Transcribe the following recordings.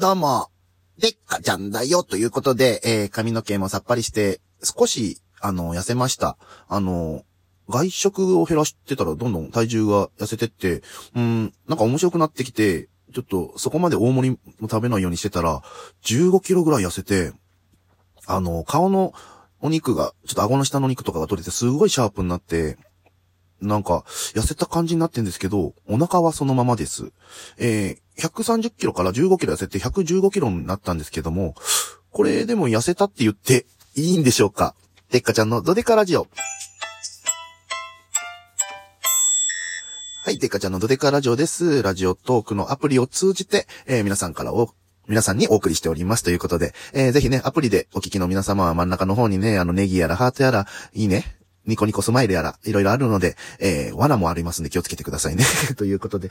どうも、でっかちゃんだよということで、髪の毛もさっぱりして、少し、痩せました。外食を減らしてたらどんどん体重が痩せてって、なんか面白くなってきて、ちょっとそこまで大盛りも食べないようにしてたら、15キロぐらい痩せて、顔のお肉が、ちょっと顎の下の肉とかが取れて、すごいシャープになって、なんか、痩せた感じになってんですけど、お腹はそのままです。130キロから15キロ痩せて115キロになったんですけども、これでも痩せたって言っていいんでしょうか？でっかちゃんのどでかラジオ。はい、でっかちゃんのどでかラジオです。ラジオトークのアプリを通じて、皆さんにお送りしておりますということで、ぜひね、アプリでお聞きの皆様は真ん中の方にね、ネギやらハートやら、いいね。ニコニコスマイルやら、いろいろあるので、罠もありますんで気をつけてくださいね。ということで、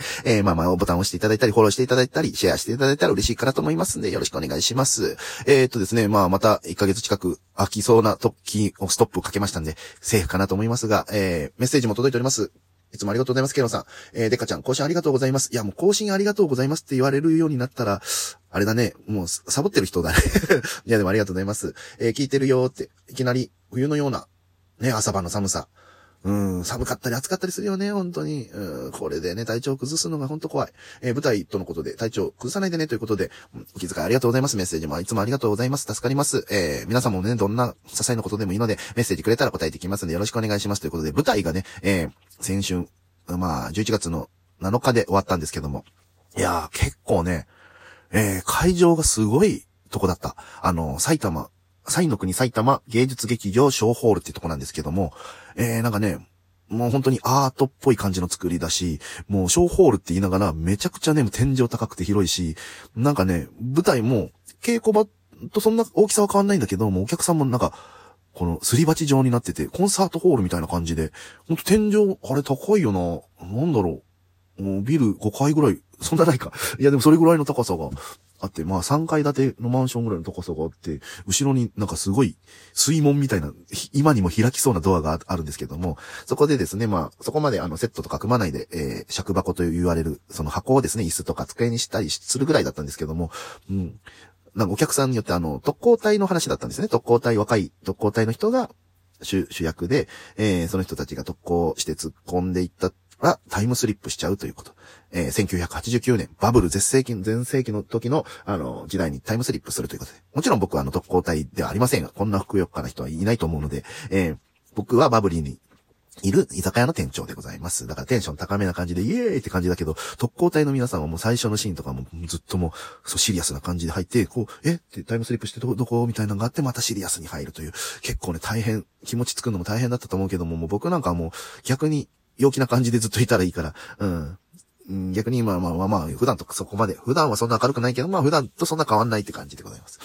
ボタンを押していただいたり、フォローしていただいたり、シェアしていただいたら嬉しいかなと思いますんで、よろしくお願いします。ですね、また1ヶ月近く飽きそうな時をストップかけましたんで、セーフかなと思いますが、メッセージも届いております。いつもありがとうございます、ケイロンさん。でっかちゃん、更新ありがとうございます。いや、もう更新ありがとうございますって言われるようになったら、あれだね、もうサボってる人だね。いや、でもありがとうございます。聞いてるよーって、いきなり冬のような、ね、朝晩の寒さ。寒かったり暑かったりするよね、本当に。これでね、体調を崩すのが本当怖い。舞台とのことで体調を崩さないでね、ということで、お気遣いありがとうございます。メッセージもいつもありがとうございます。助かります。皆さんもね、どんな些細なことでもいいので、メッセージくれたら答えていきますので、よろしくお願いします。ということで、舞台がね、先週、11月の7日で終わったんですけども。いやー、結構ね、会場がすごいとこだった。埼玉芸術劇場小ホールっていうとこなんですけども、なんかね、もう本当にアートっぽい感じの作りだし、もう小ホールって言いながらめちゃくちゃね、天井高くて広いし、なんかね、舞台も稽古場とそんな大きさは変わんないんだけども、お客さんもなんか、このすり鉢状になってて、コンサートホールみたいな感じで、ほんと天井、あれ高いよな、なんだろう、もうビル5階ぐらい、そんなないか。いやでもそれぐらいの高さがあって、3階建てのマンションぐらいの高さがあって、後ろになんかすごい水門みたいな、今にも開きそうなドアがあるんですけども、そこでですね、そこまでセットとか組まないで、尺箱と言われる、その箱をですね、椅子とか机にしたりするぐらいだったんですけども、なんかお客さんによって特攻隊の話だったんですね。若い特攻隊の人が主役で、その人たちが特攻して突っ込んでいった、タイムスリップしちゃうということ。1989年、バブル全盛期の時の、時代にタイムスリップするということで。もちろん僕は特攻隊ではありませんが、こんなふくよかな人はいないと思うので、僕はバブリーにいる居酒屋の店長でございます。だからテンション高めな感じで、イエーイって感じだけど、特攻隊の皆さんはもう最初のシーンとかもずっともう、シリアスな感じで入って、こう、ってタイムスリップしてどこみたいなのがあって、またシリアスに入るという、結構ね、大変、気持ち作るのも大変だったと思うけども、もう僕なんかはもう、逆に、陽気な感じでずっといたらいいから、逆に普段はそんな明るくないけど、普段とそんな変わんないって感じでございます。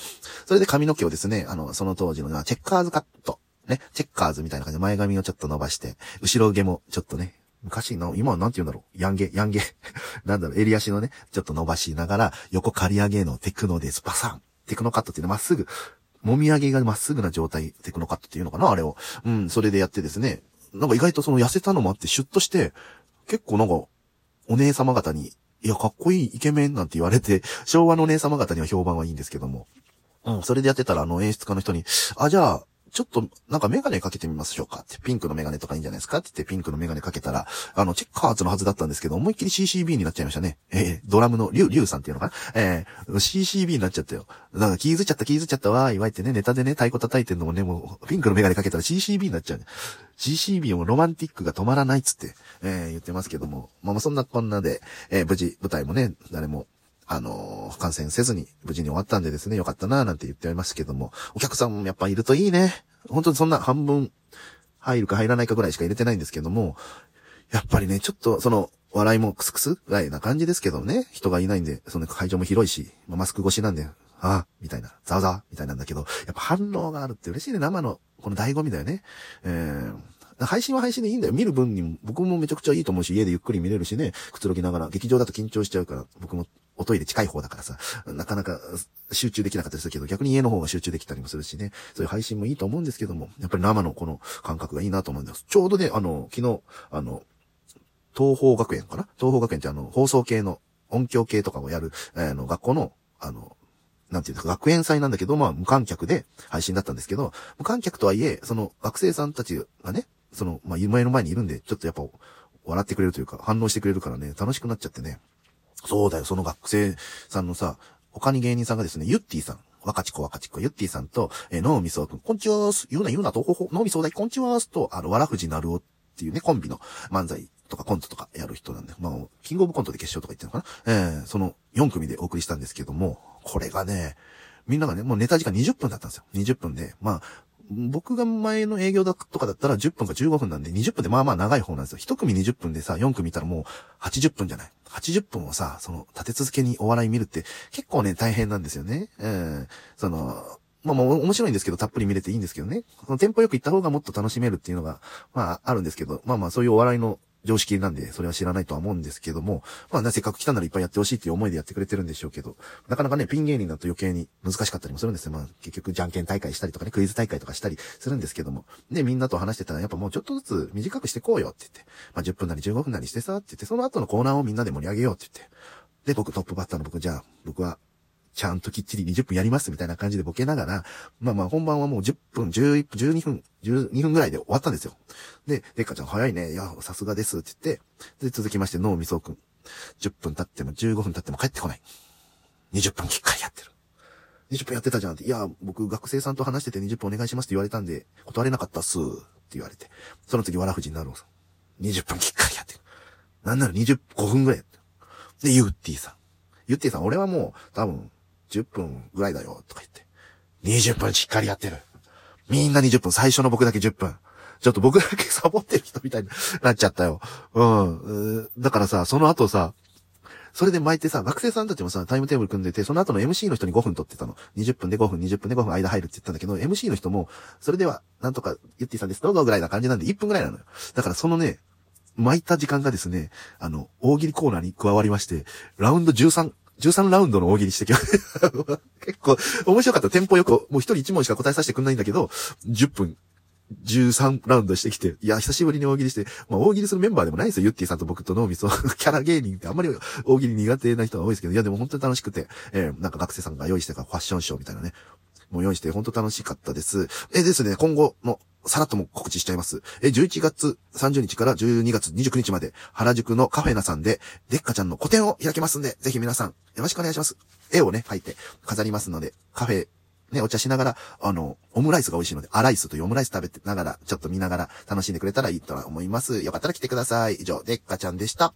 それで髪の毛をですね、その当時のチェッカーズカット、ね、チェッカーズみたいな感じで前髪をちょっと伸ばして、後ろ毛もちょっとね、昔の、今はなんて言うんだろう、ヤンゲ、襟足のね、ちょっと伸ばしながら、横刈り上げのテクノでスパサン、テクノカットっていうのはまっすぐ、もみ上げがまっすぐな状態、テクノカットっていうのかな、あれを。それでやってですね、なんか意外とその痩せたのもあってシュッとして、結構なんか、お姉様方に、いや、かっこいいイケメンなんて言われて、昭和のお姉様方には評判はいいんですけども。それでやってたら演出家の人に、じゃあ、ちょっとなんかメガネかけてみましょうかって、ピンクのメガネとかいいんじゃないですかって言ってピンクのメガネかけたら、チェッカーズのはずだったんですけど、思いっきり CCB になっちゃいましたね。ドラムのリュウさんっていうのかな、CCB になっちゃったよ。だから気づいちゃったわーいわいってね、ネタでね、太鼓叩いてんのもね、もうピンクのメガネかけたら CCB になっちゃうね。CCB もロマンティックが止まらないっつって、言ってますけども、そんなこんなで、無事舞台もね、誰も感染せずに無事に終わったんでですね、よかったなぁなんて言っておりますけども、お客さんもやっぱいるといいね。本当にそんな半分入るか入らないかぐらいしか入れてないんですけども、やっぱりね、ちょっとその笑いもクスクスぐらいな感じですけどね、人がいないんで、その会場も広いし、マスク越しなんで、みたいな、ザワザワみたいなんだけど、やっぱ反応があるって嬉しいね、生のこの醍醐味だよね。配信は配信でいいんだよ。見る分にも僕もめちゃくちゃいいと思うし、家でゆっくり見れるしね、くつろぎながら、劇場だと緊張しちゃうから、僕もおトイレ近い方だからさ、なかなか集中できなかったりするけど、逆に家の方が集中できたりもするしね、そういう配信もいいと思うんですけども、やっぱり生のこの感覚がいいなと思うんです。ちょうどね、昨日、東邦学園って放送系の音響系とかをやる、学校のなんていうか、学園祭なんだけど、まあ、無観客で配信だったんですけど、無観客とはいえ、その、学生さんたちがね、その、まあ、夢の前にいるんで、ちょっとやっぱ、笑ってくれるというか、反応してくれるからね、楽しくなっちゃってね。そうだよ、その学生さんのさ、他に芸人さんがですね、ゆってぃさん、若ちこ、ゆってぃさんと、脳みそくん、こんちはーす、言うなと、脳みそ大、こんちはーすと、わらふじなるおっていうね、コンビの漫才とかコントとかやる人なんで、まあ、キングオブコントで決勝とか言ってるのかな、その4組でお送りしたんですけども、これがね、みんながね、もうネタ時間20分だったんですよ。20分で、まあ、僕が前の営業だとかだったら10分か15分なんで、20分でまあまあ長い方なんですよ。1組20分でさ、4組いたらもう80分じゃない。80分をさ、その、立て続けにお笑い見るって結構ね、大変なんですよね。その、まあまあ面白いんですけど、たっぷり見れていいんですけどね。そのテンポよく行った方がもっと楽しめるっていうのが、まああるんですけど、まあまあそういうお笑いの常識なんで、それは知らないとは思うんですけども、まあ、せっかく来たならいっぱいやってほしいっていう思いでやってくれてるんでしょうけど、なかなかね、ピン芸人だと余計に難しかったりもするんですよ。まあ、結局、じゃんけん大会したりとかね、クイズ大会とかしたりするんですけども。で、みんなと話してたら、やっぱもうちょっとずつ短くしてこうよって言って、まあ、10分なり15分なりしてさ、って言って、その後のコーナーをみんなで盛り上げようって言って。で、僕、トップバッターの僕、じゃあ、僕は、ちゃんときっちり20分やりますみたいな感じでボケながら、まあまあ本番はもう10分、11分、12分ぐらいで終わったんですよ。で、でっかちゃん早いね。いや、さすがですって言って、で、続きまして、脳みそくん。10分経っても15分経っても帰ってこない。20分きっかりやってる。20分やってたじゃんって。いや、僕学生さんと話してて20分お願いしますって言われたんで、断れなかったっすって言われて。その次、わらふじになるおさん。20分きっかりやってる。なんなら25分ぐらいやってる。で、ゆってぃさん。ゆってぃさん、俺はもう、多分、10分ぐらいだよ、とか言って。20分しっかりやってる。みんな20分、最初の僕だけ10分。ちょっと僕だけサボってる人みたいになっちゃったよ。だからさ、その後さ、それで巻いてさ、学生さんたちもさ、タイムテーブル組んでて、その後の MC の人に5分取ってたの。20分で5分、20分で5分間入るって言ったんだけど、MC の人も、それでは、なんとか、ゆってぃさんです、どうぞぐらいな感じなんで、1分ぐらいなのよ。だからそのね、巻いた時間がですね、大喜利コーナーに加わりまして、ラウンド13ラウンドの大喜利してきました。結構面白かった。テンポよく、もう一人一問しか答えさせてくんないんだけど、10分、13ラウンドしてきて、いや、久しぶりに大喜利して、まあ大喜利するメンバーでもないですよ。ゆってぃさんと僕と脳みそ、キャラ芸人ってあんまり大喜利苦手な人が多いですけど、いやでも本当に楽しくて、なんか学生さんが用意してたファッションショーみたいなね、もう用意して本当楽しかったです。ですね、今後の、さらっとも告知しちゃいます。11月30日から12月29日まで、原宿のカフェナさんで、でっかちゃんの個展を開きますんで、ぜひ皆さん、よろしくお願いします。絵をね、描いて飾りますので、カフェ、ね、お茶しながら、オムライスが美味しいので、アライスというオムライス食べてながら、ちょっと見ながら楽しんでくれたらいいと思います。よかったら来てください。以上、でっかちゃんでした。